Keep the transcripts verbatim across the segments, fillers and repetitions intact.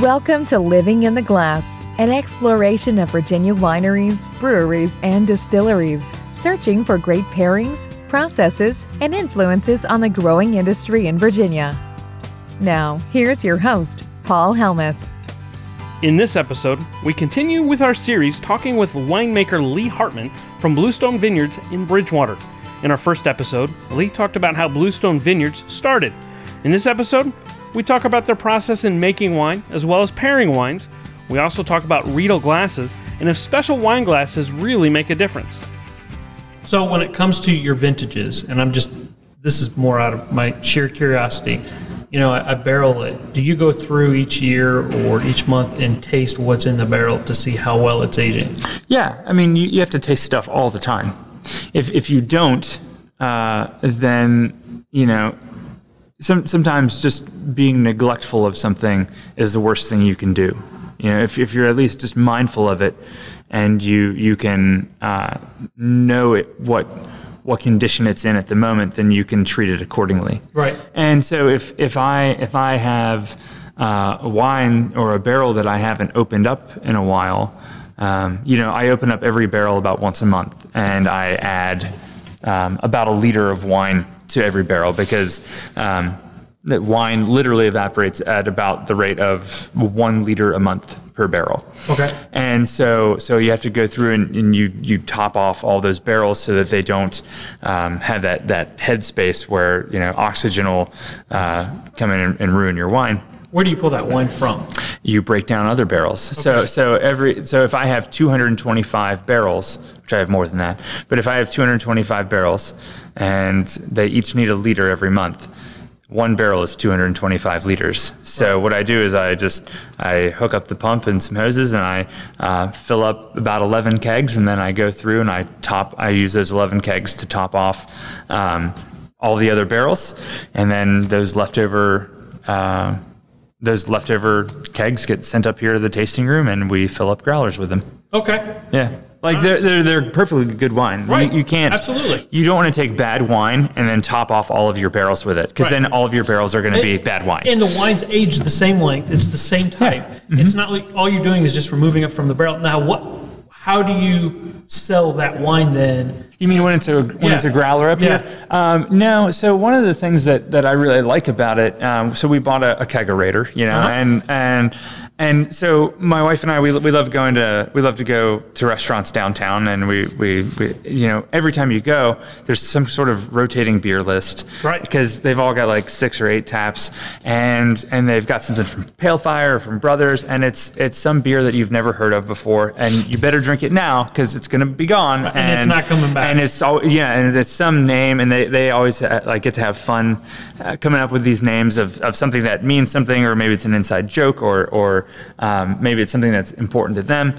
Welcome to Living in the Glass, an exploration of Virginia wineries, breweries, and distilleries, searching for great pairings, processes, and influences on the growing industry in Virginia. Now, here's your host, Paul Helmuth. In this episode, we continue with our series talking with winemaker Lee Hartman from Bluestone Vineyards in Bridgewater. In our first episode, Lee talked about how Bluestone Vineyards started. In this episode, we talk about their process in making wine, as well as pairing wines. We also talk about Riedel glasses, and if special wine glasses really make a difference. So when it comes to your vintages, and I'm just, this is more out of my sheer curiosity, you know, I, I barrel it. Do you go through each year or each month and taste what's in the barrel to see how well it's aging? Yeah, I mean, you, you have to taste stuff all the time. If if you don't, uh, then, you know, some, sometimes just being neglectful of something is the worst thing you can do. You know, if if you're at least just mindful of it, and you you can uh, know it what. what condition it's in at the moment, then you can treat it accordingly. Right. And so if, if I if I have uh, a wine or a barrel that I haven't opened up in a while, um, you know, I open up every barrel about once a month, and I add um, about a liter of wine to every barrel, because um, that wine literally evaporates at about the rate of one liter a month per barrel. Okay. And so so you have to go through and, and you you top off all those barrels so that they don't um, have that, that head space where, you know, oxygen will uh, come in and, and ruin your wine. Where do you pull that wine from? You break down other barrels. Okay. So so every so if I have two hundred twenty-five barrels, which I have more than that, but if I have two hundred twenty-five barrels and they each need a liter every month, one barrel is two hundred twenty-five liters. So what I do is I just, I hook up the pump and some hoses, and I uh, fill up about eleven kegs, and then I go through and I top, I use those eleven kegs to top off um, all the other barrels. And then those leftover, uh, those leftover kegs get sent up here to the tasting room, and we fill up growlers with them. Okay. Yeah. Like, they're, they're, they're perfectly good wine. Right. You, you can't... Absolutely. You don't want to take bad wine and then top off all of your barrels with it, because right. then all of your barrels are going to be bad wine. And the wine's aged the same length. It's the same type. Yeah. Mm-hmm. It's not like all you're doing is just removing it from the barrel. Now, what? How do you sell that wine then? You mean when it's a when yeah. it's a growler up yeah. here? Um, no. So one of the things that, that I really like about it, um, so we bought a, a kegerator, you know, uh-huh. and and and so my wife and I we we love going to we love to go to restaurants downtown, and we we, we you know, every time you go there's some sort of rotating beer list, right? Because they've all got like six or eight taps, and and they've got something from Pale Fire or from Brothers, and it's it's some beer that you've never heard of before, and you better drink it now because it's gonna be gone, right. and, and it's not coming back. And it's all, yeah, and it's some name, and they, they always uh, like get to have fun uh, coming up with these names of, of something that means something, or maybe it's an inside joke, or or um, maybe it's something that's important to them.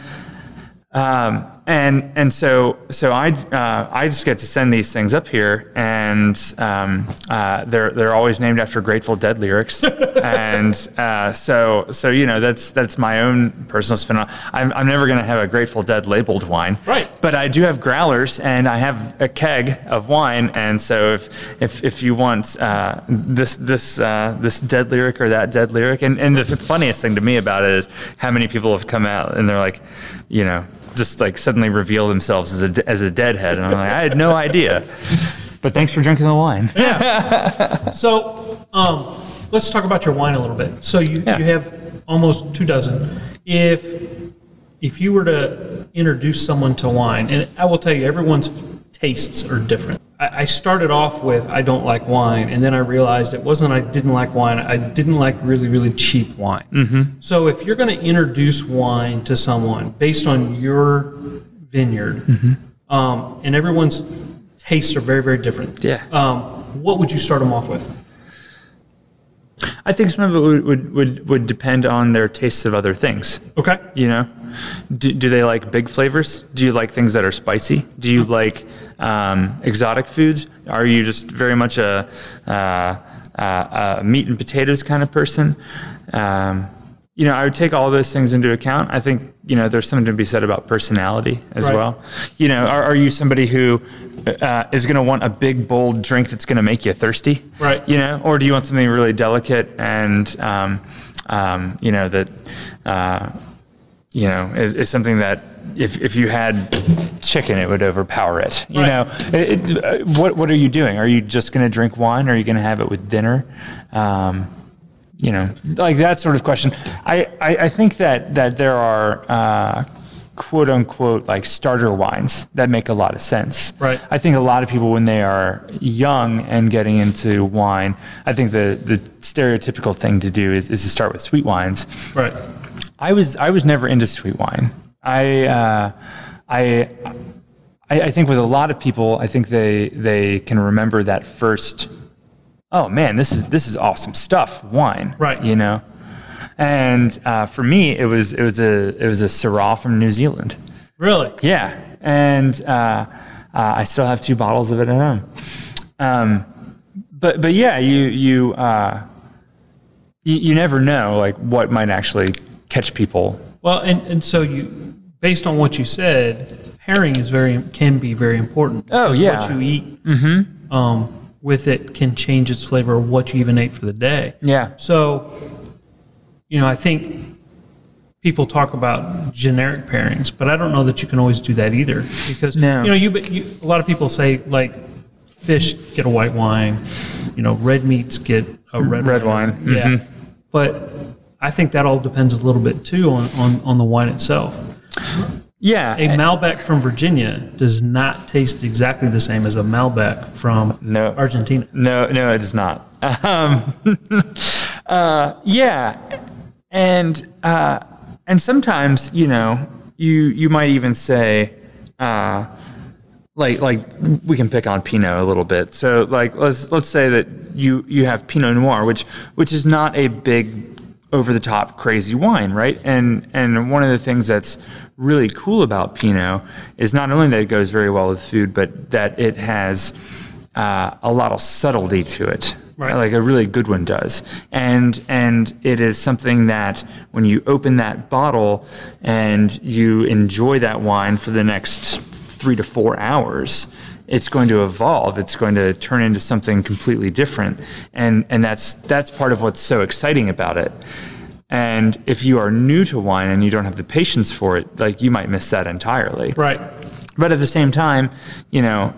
Um, and and so so I uh, I just get to send these things up here, and um, uh, they're they're always named after Grateful Dead lyrics, and uh, so so you know that's that's my own personal spin on. I'm I'm never gonna have a Grateful Dead labeled wine, right? But I do have growlers, and I have a keg of wine, and so if if if you want uh, this this uh, this Dead lyric or that Dead lyric, and and the funniest thing to me about it is how many people have come out and they're like, you know. just like suddenly reveal themselves as a, as a deadhead. And I'm like, I had no idea. But thanks for drinking the wine. Yeah. So um, let's talk about your wine a little bit. So you, yeah. you have almost two dozen. If if you were to introduce someone to wine, and I will tell you, everyone's tastes are different. I, I started off with, I don't like wine. And then I realized it wasn't I didn't like wine. I didn't like really, really cheap wine. Mm-hmm. So if you're going to introduce wine to someone based on your vineyard, mm-hmm. um, and everyone's tastes are very, very different. Yeah. Um, what would you start them off with? I think some of it would, would, would, would depend on their tastes of other things. Okay. You know? Do, do they like big flavors? Do you like things that are spicy? Do you like um, exotic foods? Are you just very much a, uh, uh, a meat and potatoes kind of person? Um, you know, I would take all those things into account. I think, you know, there's something to be said about personality as right. well. You know, are, are you somebody who uh, is going to want a big, bold drink that's going to make you thirsty? Right. You know, or do you want something really delicate and... Um, um, you know, that, uh, you know, is, is something that if if you had chicken, it would overpower it. You right. know, it, it, what what are you doing? Are you just going to drink wine? Or are you going to have it with dinner? Um, you know, like that sort of question. I, I, I think that, that there are, uh, quote unquote, like starter wines that make a lot of sense. Right. I think a lot of people, when they are young and getting into wine, I think the, the stereotypical thing to do is, is to start with sweet wines. Right. I was, I was never into sweet wine. I, uh, I, I, I think with a lot of people, I think they, they can remember that first, oh man, this is, this is awesome stuff, wine. Right. You know? And uh, for me, it was it was a it was a Syrah from New Zealand. Really? Yeah. And uh, uh, I still have two bottles of it at home. Um, but but yeah, you you, uh, you you never know like what might actually catch people. Well, and, and so you, based on what you said, pairing is very can be very important. Oh yeah. What you eat mm-hmm. um, with it can change its flavor of what you even ate for the day. Yeah. So. You know, I think people talk about generic pairings, but I don't know that you can always do that either because, no. you know, you, you a lot of people say, like, fish, get a white wine, you know, red meats, get a red, red wine. wine. Yeah. Mm-hmm. But I think that all depends a little bit, too, on, on, on the wine itself. Yeah. A Malbec from Virginia does not taste exactly the same as a Malbec from no. Argentina. No, no, it does not. Um, uh, yeah. And uh, and sometimes, you know, you you might even say, uh, like like we can pick on Pinot a little bit. So like let's let's say that you, you have Pinot Noir, which which is not a big over the top crazy wine, right? And and one of the things that's really cool about Pinot is not only that it goes very well with food, but that it has uh, a lot of subtlety to it. Right. Like a really good one does. And and it is something that when you open that bottle and you enjoy that wine for the next three to four hours, it's going to evolve. It's going to turn into something completely different. And and that's that's part of what's so exciting about it. And if you are new to wine and you don't have the patience for it, like you might miss that entirely. Right. But at the same time, you know,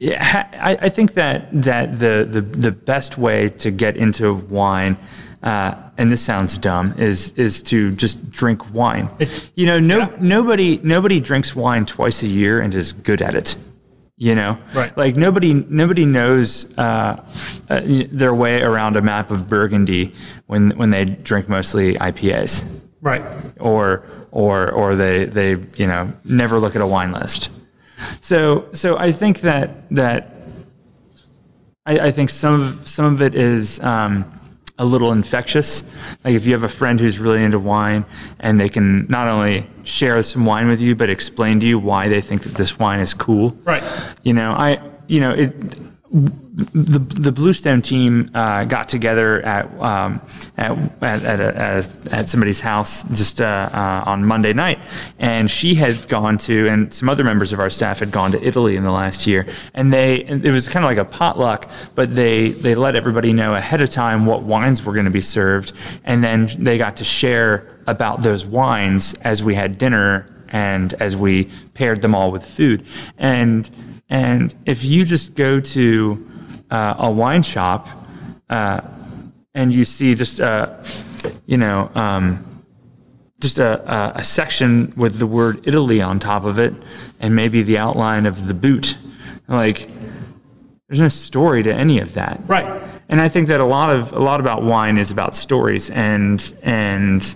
yeah, I, I think that, that the, the the best way to get into wine, uh, and this sounds dumb, is is to just drink wine. You know, no yeah. nobody nobody drinks wine twice a year and is good at it. You know, right. like nobody nobody knows uh, uh, their way around a map of Burgundy when when they drink mostly I P As, right? Or or or they they you know never look at a wine list. So, so I think that that I, I think some of some of it is um, a little infectious. Like if you have a friend who's really into wine and they can not only share some wine with you, but explain to you why they think that this wine is cool. Right. You know, I you know it. The the Bluestone team uh, got together at um, at at at, a, at, a, at somebody's house just uh, uh, on Monday night, and she had gone to, and some other members of our staff had gone to Italy in the last year, and they and it was kind of like a potluck, but they, they let everybody know ahead of time what wines were going to be served, and then they got to share about those wines as we had dinner and as we paired them all with food, and. And if you just go to uh, a wine shop uh, and you see just uh, you know um, just a, a section with the word Italy on top of it, and maybe the outline of the boot, like there's no story to any of that. Right. And I think that a lot of a lot about wine is about stories, and and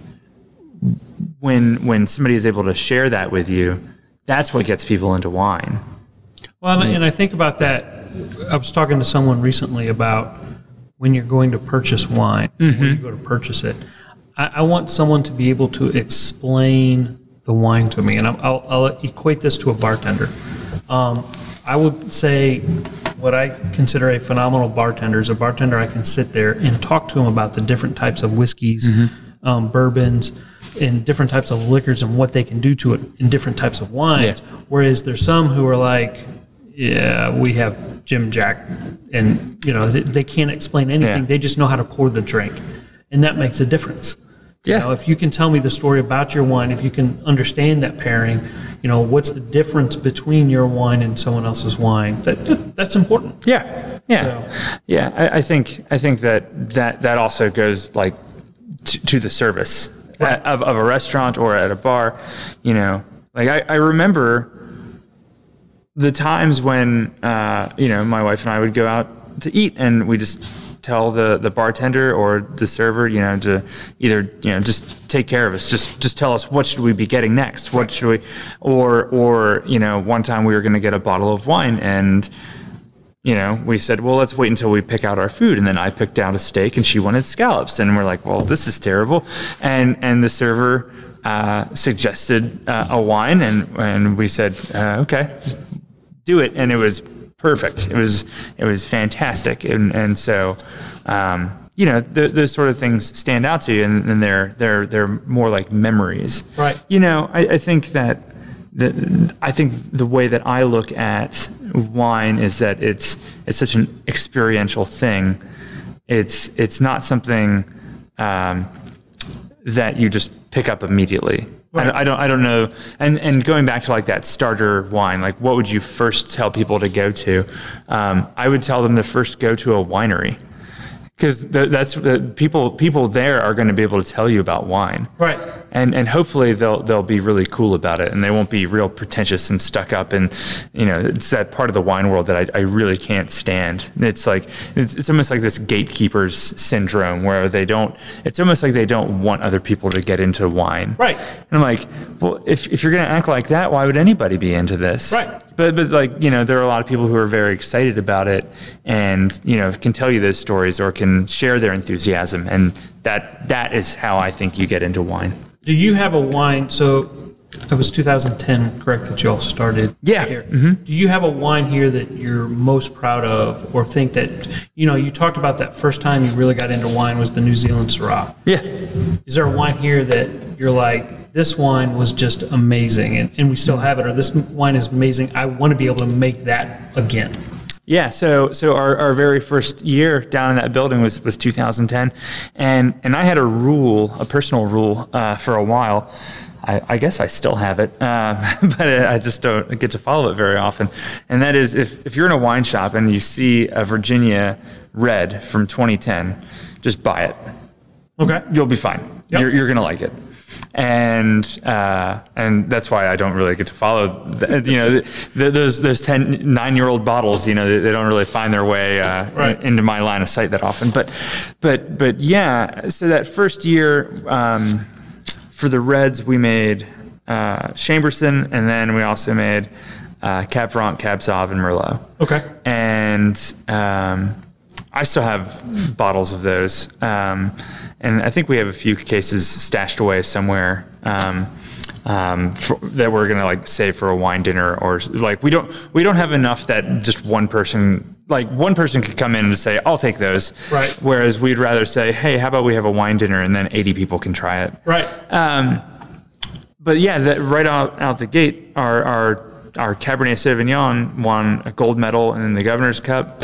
when when somebody is able to share that with you, that's what gets people into wine. Well, and I think about that. I was talking to someone recently about when you're going to purchase wine, mm-hmm. when you go to purchase it. I, I want someone to be able to explain the wine to me, and I'll, I'll, I'll equate this to a bartender. Um, I would say what I consider a phenomenal bartender is a bartender I can sit there and talk to him about the different types of whiskeys, mm-hmm. um, bourbons, and different types of liquors and what they can do to it in different types of wines. Yeah. Whereas there's some who are like, yeah, we have Jim Jack, and you know they, they can't explain anything. Yeah. They just know how to pour the drink, and that makes a difference. Yeah. You know, if you can tell me the story about your wine, if you can understand that pairing, you know, what's the difference between your wine and someone else's wine? That that's important. Yeah, yeah, so. yeah. I, I think I think that, that that also goes like to, to the service right. at, of of a restaurant or at a bar. You know, like I, I remember the times when uh, you know, my wife and I would go out to eat, and we just tell the, the bartender or the server, you know, to either, you know, just take care of us. Just just tell us what should we be getting next. What should we, or or you know, one time we were going to get a bottle of wine, and you know, we said, well, let's wait until we pick out our food. And then I picked out a steak, and she wanted scallops, and we're like, well, this is terrible. And and the server uh, suggested uh, a wine, and and we said, uh, okay, do it, and it was perfect. It was it was fantastic, and and so um, you know, th- those sort of things stand out to you, and, and they're they're they're more like memories, right? You know, I, I think that the I think the way that I look at wine is that it's it's such an experiential thing. It's it's not something um, that you just pick up immediately. Right. I, I don't. I don't know. And and going back to like that starter wine, like what would you first tell people to go to? Um, I would tell them to first go to a winery, because th- that's the people. People there are going to be able to tell you about wine, right? And and hopefully they'll they'll be really cool about it, and they won't be real pretentious and stuck up. And you know, it's that part of the wine world that I, I really can't stand. It's like it's, it's almost like this gatekeeper's syndrome where they don't. It's almost like they don't want other people to get into wine, right? And I'm like, well, if if you're going to act like that, why would anybody be into this, right? But but like, you know, there are a lot of people who are very excited about it, and you know, can tell you those stories or can share their enthusiasm, and that that is how I think you get into wine. Do you have a wine? So it was two thousand ten, correct, that you all started? Yeah. Here. Mm-hmm. Do you have a wine here that you're most proud of, or think that, you know, you talked about that first time you really got into wine was the New Zealand Syrah. Yeah. Is there a wine here that you're like, this wine was just amazing, and, and we still have it, or this wine is amazing, I want to be able to make that again? Yeah, so so our, our very first year down in that building was, was two thousand ten, and, and I had a rule, a personal rule, uh, for a while. I, I guess I still have it, um, but I just don't get to follow it very often, and that is if, if you're in a wine shop and you see a Virginia Red from twenty ten, just buy it. Okay. You'll be fine. Yep. You're, you're going to like it. And uh, and that's why I don't really get to follow. The, you know, the, those those ten nine-year-old bottles. You know, they, they don't really find their way uh, right. in, into my line of sight that often. But but but yeah. So that first year um, for the Reds, we made uh, Chamberson, and then we also made uh, Cab Franc, Cab Sav, and Merlot. Okay. And um, I still have bottles of those. Um, And I think we have a few cases stashed away somewhere um, um, for, that we're gonna like save for a wine dinner, or like we don't we don't have enough that just one person like one person could come in and say, I'll take those. Right. Whereas we'd rather say, hey, how about we have a wine dinner and then eighty people can try it. Right. Um, but yeah, that right out out the gate, our our our Cabernet Sauvignon won a gold medal in the Governor's Cup.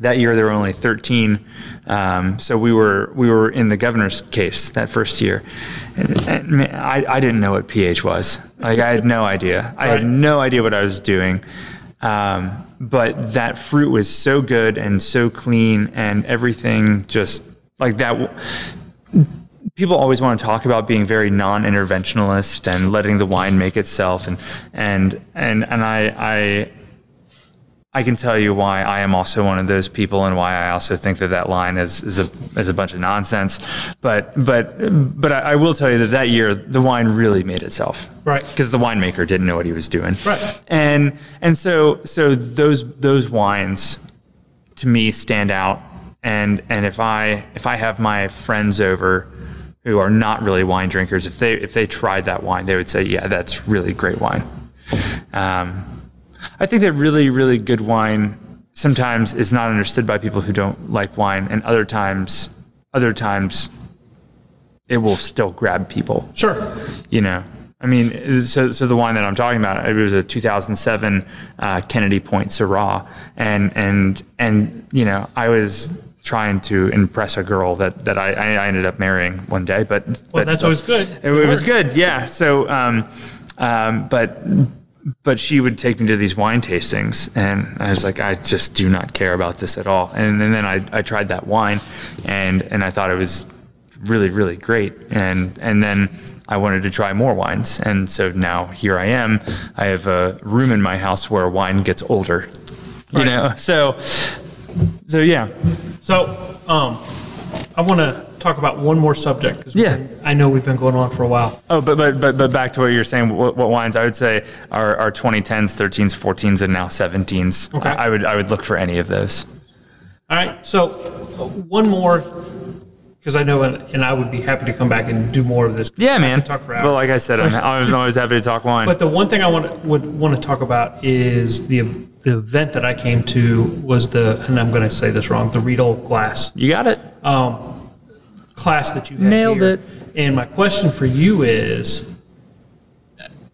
That year there were only thirteen, um, so we were we were in the governor's case that first year, and, and man, I I didn't know what pH was. Like I had no idea. I had no idea what I was doing, um, but that fruit was so good and so clean, and everything just like that. People always want to talk about being very non-interventionalist and letting the wine make itself, and and and and I. I I can tell you why I am also one of those people, and why I also think that that line is, is a is a bunch of nonsense. But but but I, I will tell you that that year the wine really made itself, right? Because the winemaker didn't know what he was doing, right? And and so so those those wines to me stand out. And and if I if I have my friends over who are not really wine drinkers, if they if they tried that wine, they would say, yeah, that's really great wine. Um, I think that really, really good wine sometimes is not understood by people who don't like wine, and other times, other times, it will still grab people. Sure. You know, I mean, so so the wine that I'm talking about, it was a two thousand seven uh, Kennedy Point Syrah, and and and you know, I was trying to impress a girl that, that I, I ended up marrying one day. But well, but, that's always good. It, it was good, yeah. So, um, um, but but she would take me to these wine tastings, and I was like, I just do not care about this at all. And, and then I, I tried that wine, and, and I thought it was really, really great. And and then I wanted to try more wines. And so now here I am. I have a room in my house where wine gets older, you right. know? So, so yeah. So um, I want to talk about one more subject. 'Cause yeah. I know we've been going on for a while. Oh, but but but, but back to what you're saying, what, what wines I would say are, are twenty tens, thirteens, fourteens, and now seventeens. Okay. I, I would I would look for any of those. All right. So one more. Because I know, and, and I would be happy to come back and do more of this. Yeah, man. Talk for hours. Well, like I said, I'm, I'm always happy to talk wine. But the one thing I want would want to talk about is the the event that I came to was the, and I'm going to say this wrong, the Riedel glass. You got it. Um, class that you had nailed here. It. And my question for you is,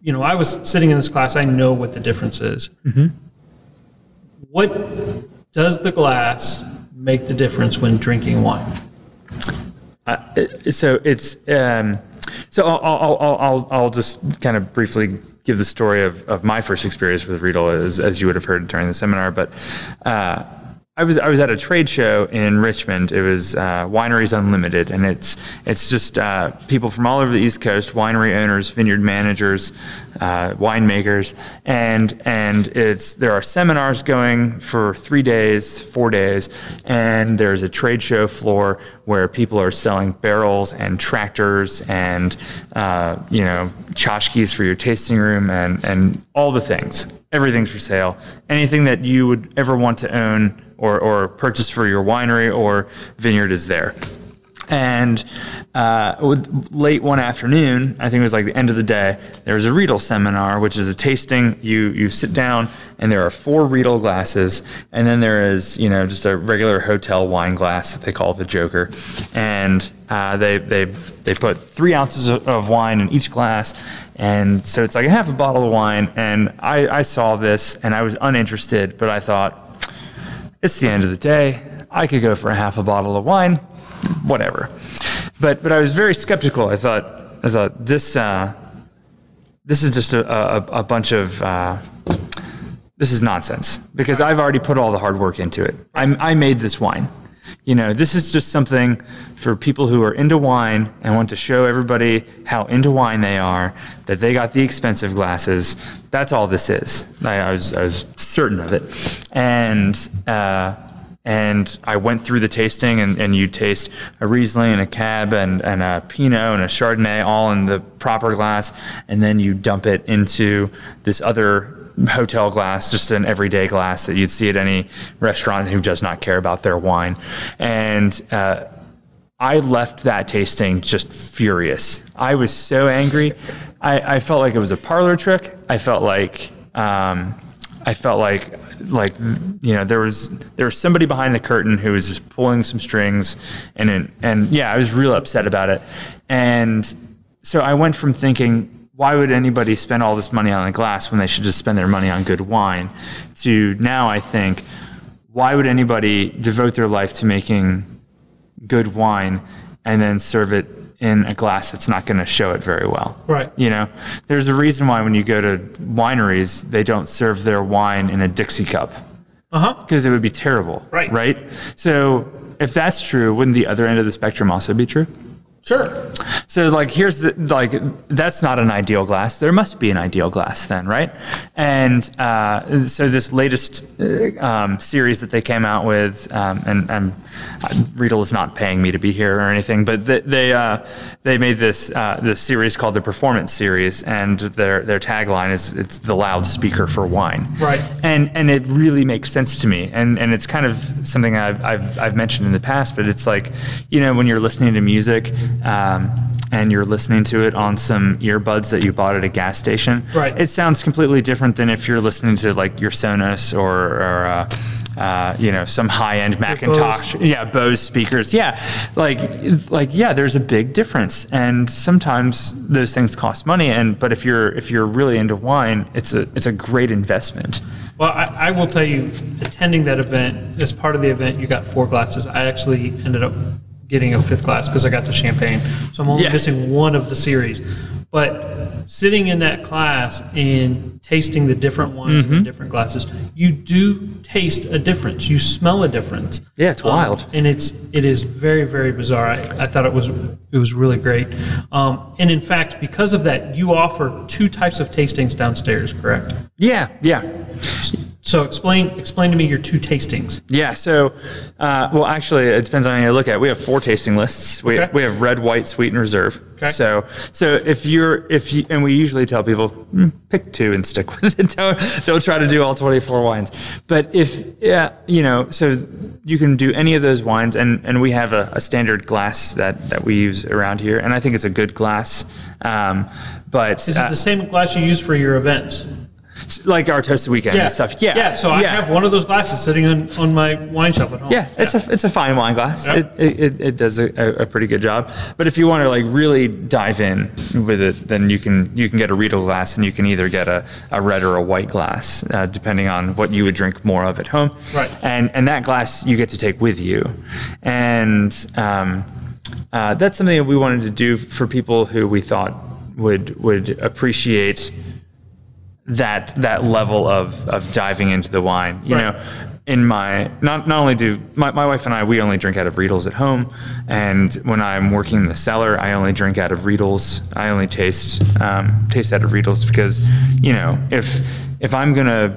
you know, I was sitting in this class. I know what the difference is. Mm-hmm. What does the glass make the difference when drinking wine? Uh, so it's um, so I'll, I'll I'll I'll just kind of briefly give the story of, of my first experience with Riedel, as as you would have heard during the seminar. But uh, I was I was at a trade show in Richmond. It was uh, Wineries Unlimited, and it's it's just uh, people from all over the East Coast, winery owners, vineyard managers, uh, winemakers, and and it's there are seminars going for three days, four days, and there's a trade show floor where people are selling barrels and tractors and, uh, you know, tchotchkes for your tasting room and, and all the things. Everything's for sale. Anything that you would ever want to own or, or purchase for your winery or vineyard is there. And uh, late one afternoon, I think it was like the end of the day, there was a Riedel seminar, which is a tasting. You you sit down, and there are four Riedel glasses, and then there is, you know, just a regular hotel wine glass that they call the Joker. And uh, they they they put three ounces of wine in each glass, and so it's like a half a bottle of wine. And I, I saw this, and I was uninterested, but I thought, it's the end of the day. I could go for a half a bottle of wine. Whatever, but but I was very skeptical. I thought I thought this uh, this is just a a, a bunch of uh, this is nonsense because I've already put all the hard work into it. I'm, I made this wine, you know. This is just something for people who are into wine and want to show everybody how into wine they are. That they got the expensive glasses. That's all this is. I, I was I was certain of it, and. Uh, And I went through the tasting, and, and you taste a Riesling and a Cab and, and a Pinot and a Chardonnay all in the proper glass, and then you dump it into this other hotel glass, just an everyday glass that you'd see at any restaurant who does not care about their wine. And uh, I left that tasting just furious. I was so angry. I, I felt like it was a parlor trick. I felt like... Um, I felt like, like you know, there was there was somebody behind the curtain who was just pulling some strings, and and, and yeah, I was real upset about it. And so I went from thinking, why would anybody spend all this money on a glass when they should just spend their money on good wine, to now I think, why would anybody devote their life to making good wine and then serve it in a glass that's not going to show it very well. Right. You know, there's a reason why when you go to wineries, they don't serve their wine in a Dixie cup. Uh-huh. Because it would be terrible. Right. Right? So if that's true, wouldn't the other end of the spectrum also be true? Sure. So like, here's the, like, that's not an ideal glass. There must be an ideal glass then, right? And uh, so this latest um, series that they came out with, um, and, and Riedel is not paying me to be here or anything, but they they, uh, they made this uh, this series called the Performance Series, and their their tagline is it's the loudspeaker for wine. Right. And and it really makes sense to me, and and it's kind of something I've I've, I've mentioned in the past, but it's like, you know, when you're listening to music. Um, and you're listening to it on some earbuds that you bought at a gas station. Right. It sounds completely different than if you're listening to like your Sonos or, or uh, uh, you know, some high-end Macintosh, Bose. yeah, Bose speakers, yeah, like, like yeah, there's a big difference, and sometimes those things cost money, and but if you're if you're really into wine, it's a it's a great investment. Well, I, I will tell you, attending that event, as part of the event, you got four glasses. I actually ended up getting a fifth glass because I got the champagne, so I'm only yeah. missing one of the series. But sitting in that class and tasting the different wines mm-hmm. in the different glasses, you do taste a difference. You smell a difference. Yeah, it's um, wild, and it's it is very very bizarre. I, I thought it was it was really great, um, and in fact, because of that, you offer two types of tastings downstairs, correct? Yeah, yeah. So explain explain to me your two tastings. Yeah, so, uh, well, actually, it depends on how you look at it. We have four tasting lists. We okay. we have red, white, sweet, and reserve. Okay. So so if you're if you, and we usually tell people mm, pick two and stick with it. Don't don't try to do all twenty-four wines. But if yeah, you know, so you can do any of those wines, and, and we have a, a standard glass that, that we use around here, and I think it's a good glass. Um, but is it uh, the same glass you use for your events? Like our Toasted Weekend yeah. and stuff. Yeah, yeah. So I yeah. have one of those glasses sitting on, on my wine shelf at home. Yeah, yeah. it's a it's a fine wine glass. Yep. It, it it does a, a pretty good job. But if you want to like really dive in with it, then you can you can get a Riedel glass, and you can either get a, a red or a white glass, uh, depending on what you would drink more of at home. Right. And and that glass you get to take with you, and um, uh, that's something that we wanted to do for people who we thought would would appreciate that that level of, of diving into the wine. You right. know, in my, not not only do, my, my wife and I, we only drink out of Riedel's at home, and when I'm working in the cellar, I only drink out of Riedel's. I only taste um, taste out of Riedel's because, you know, if if I'm going to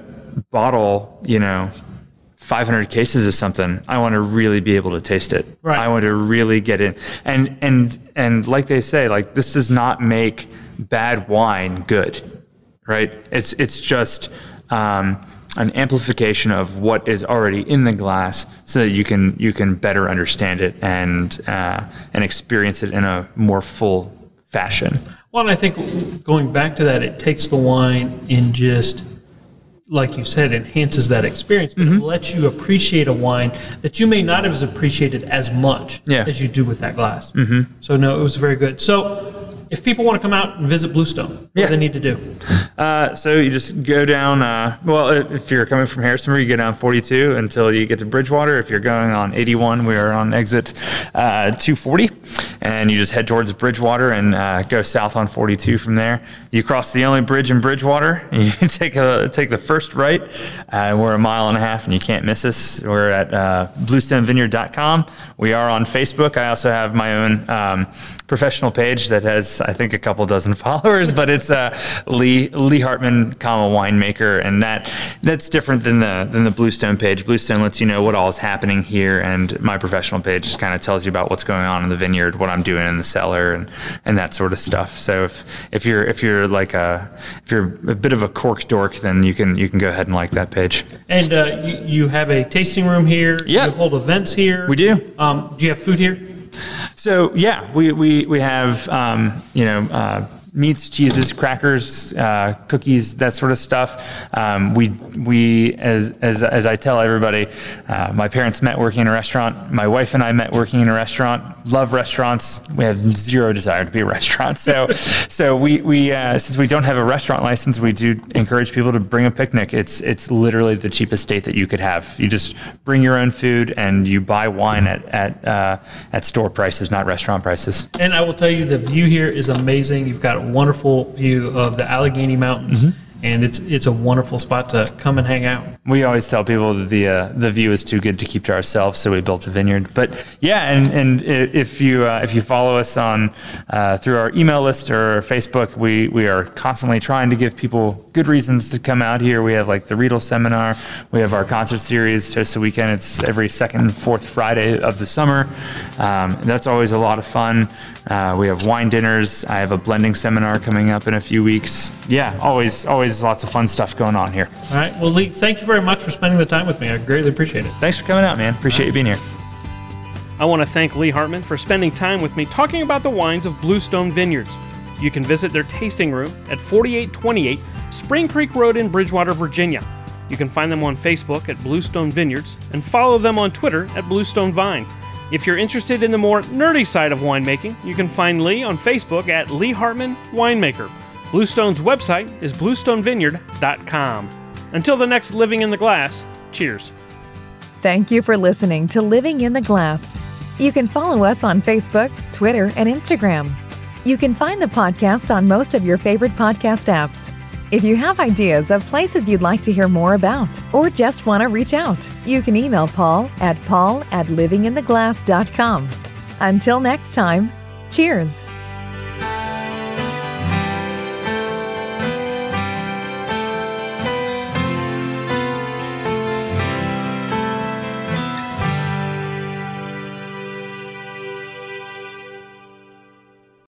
bottle, you know, five hundred cases of something, I want to really be able to taste it. Right. I want to really get in. And, and, and like they say, like, this does not make bad wine good. Right, it's it's just um, an amplification of what is already in the glass, so that you can you can better understand it and uh, and experience it in a more full fashion. Well, and I think going back to that, it takes the wine and just, like you said, enhances that experience, but mm-hmm. it lets you appreciate a wine that you may not have appreciated as much yeah. as you do with that glass. Mm-hmm. So no, it was very good. So. If people want to come out and visit Bluestone, what yeah. do they need to do? Uh, so you just go down, uh, well, if you're coming from Harrisonburg, you go down forty-two until you get to Bridgewater. If you're going on eighty-one, we are on exit uh, two forty, and you just head towards Bridgewater and uh, go south on forty-two from there. You cross the only bridge in Bridgewater, and you take a, take the first right. Uh, we're a mile and a half, and you can't miss us. We're at uh, bluestone vineyard dot com. We are on Facebook. I also have my own um, professional page that has I think a couple dozen followers, but it's uh, Lee Lee Hartman, comma winemaker, and that that's different than the than the Bluestone page. Bluestone lets you know what all is happening here, and my professional page just kind of tells you about what's going on in the vineyard, what I'm doing in the cellar, and, and that sort of stuff. So if, if you're if you're like a if you're a bit of a cork dork, then you can you can go ahead and like that page. And uh, you, you have a tasting room here. Yeah, you hold events here. We do. Um, do you have food here? So yeah, we we we have um, you know uh, meats, cheeses, crackers, uh, cookies, that sort of stuff. Um, we we as as as I tell everybody, uh, my parents met working in a restaurant. My wife and I met working in a restaurant. Love restaurants. We have zero desire to be a restaurant. So so we we uh, since we don't have a restaurant license, we do encourage people to bring a picnic. It's it's literally the cheapest date that you could have. You just bring your own food and you buy wine at at uh, at store prices, not restaurant prices. And I will tell you, the view here is amazing. You've got a wonderful view of the Allegheny Mountains, mm-hmm. and it's it's a wonderful spot to come and hang out. We always tell people that the uh, the view is too good to keep to ourselves, so we built a vineyard. But yeah, and and if you uh, if you follow us on uh, through our email list or Facebook, we we are constantly trying to give people good reasons to come out here. We have like the Riedel seminar, we have our concert series, Toasted Weekend. It's every second and fourth Friday of the summer. Um, that's always a lot of fun. Uh, we have wine dinners. I have a blending seminar coming up in a few weeks. Yeah, always, always lots of fun stuff going on here. All right. Well, Lee, thank you very much for spending the time with me. I greatly appreciate it. Thanks for coming out, man. Appreciate you being here. I want to thank Lee Hartman for spending time with me talking about the wines of Bluestone Vineyards. You can visit their tasting room at forty-eight twenty-eight Spring Creek Road in Bridgewater, Virginia. You can find them on Facebook at Bluestone Vineyards and follow them on Twitter at Bluestone Vine. If you're interested in the more nerdy side of winemaking, you can find Lee on Facebook at Lee Hartman Winemaker. Bluestone's website is bluestone vineyard dot com. Until the next Living in the Glass, cheers. Thank you for listening to Living in the Glass. You can follow us on Facebook, Twitter, and Instagram. You can find the podcast on most of your favorite podcast apps. If you have ideas of places you'd like to hear more about or just want to reach out, you can email Paul at paul at living in the glass dot com. Until next time, cheers.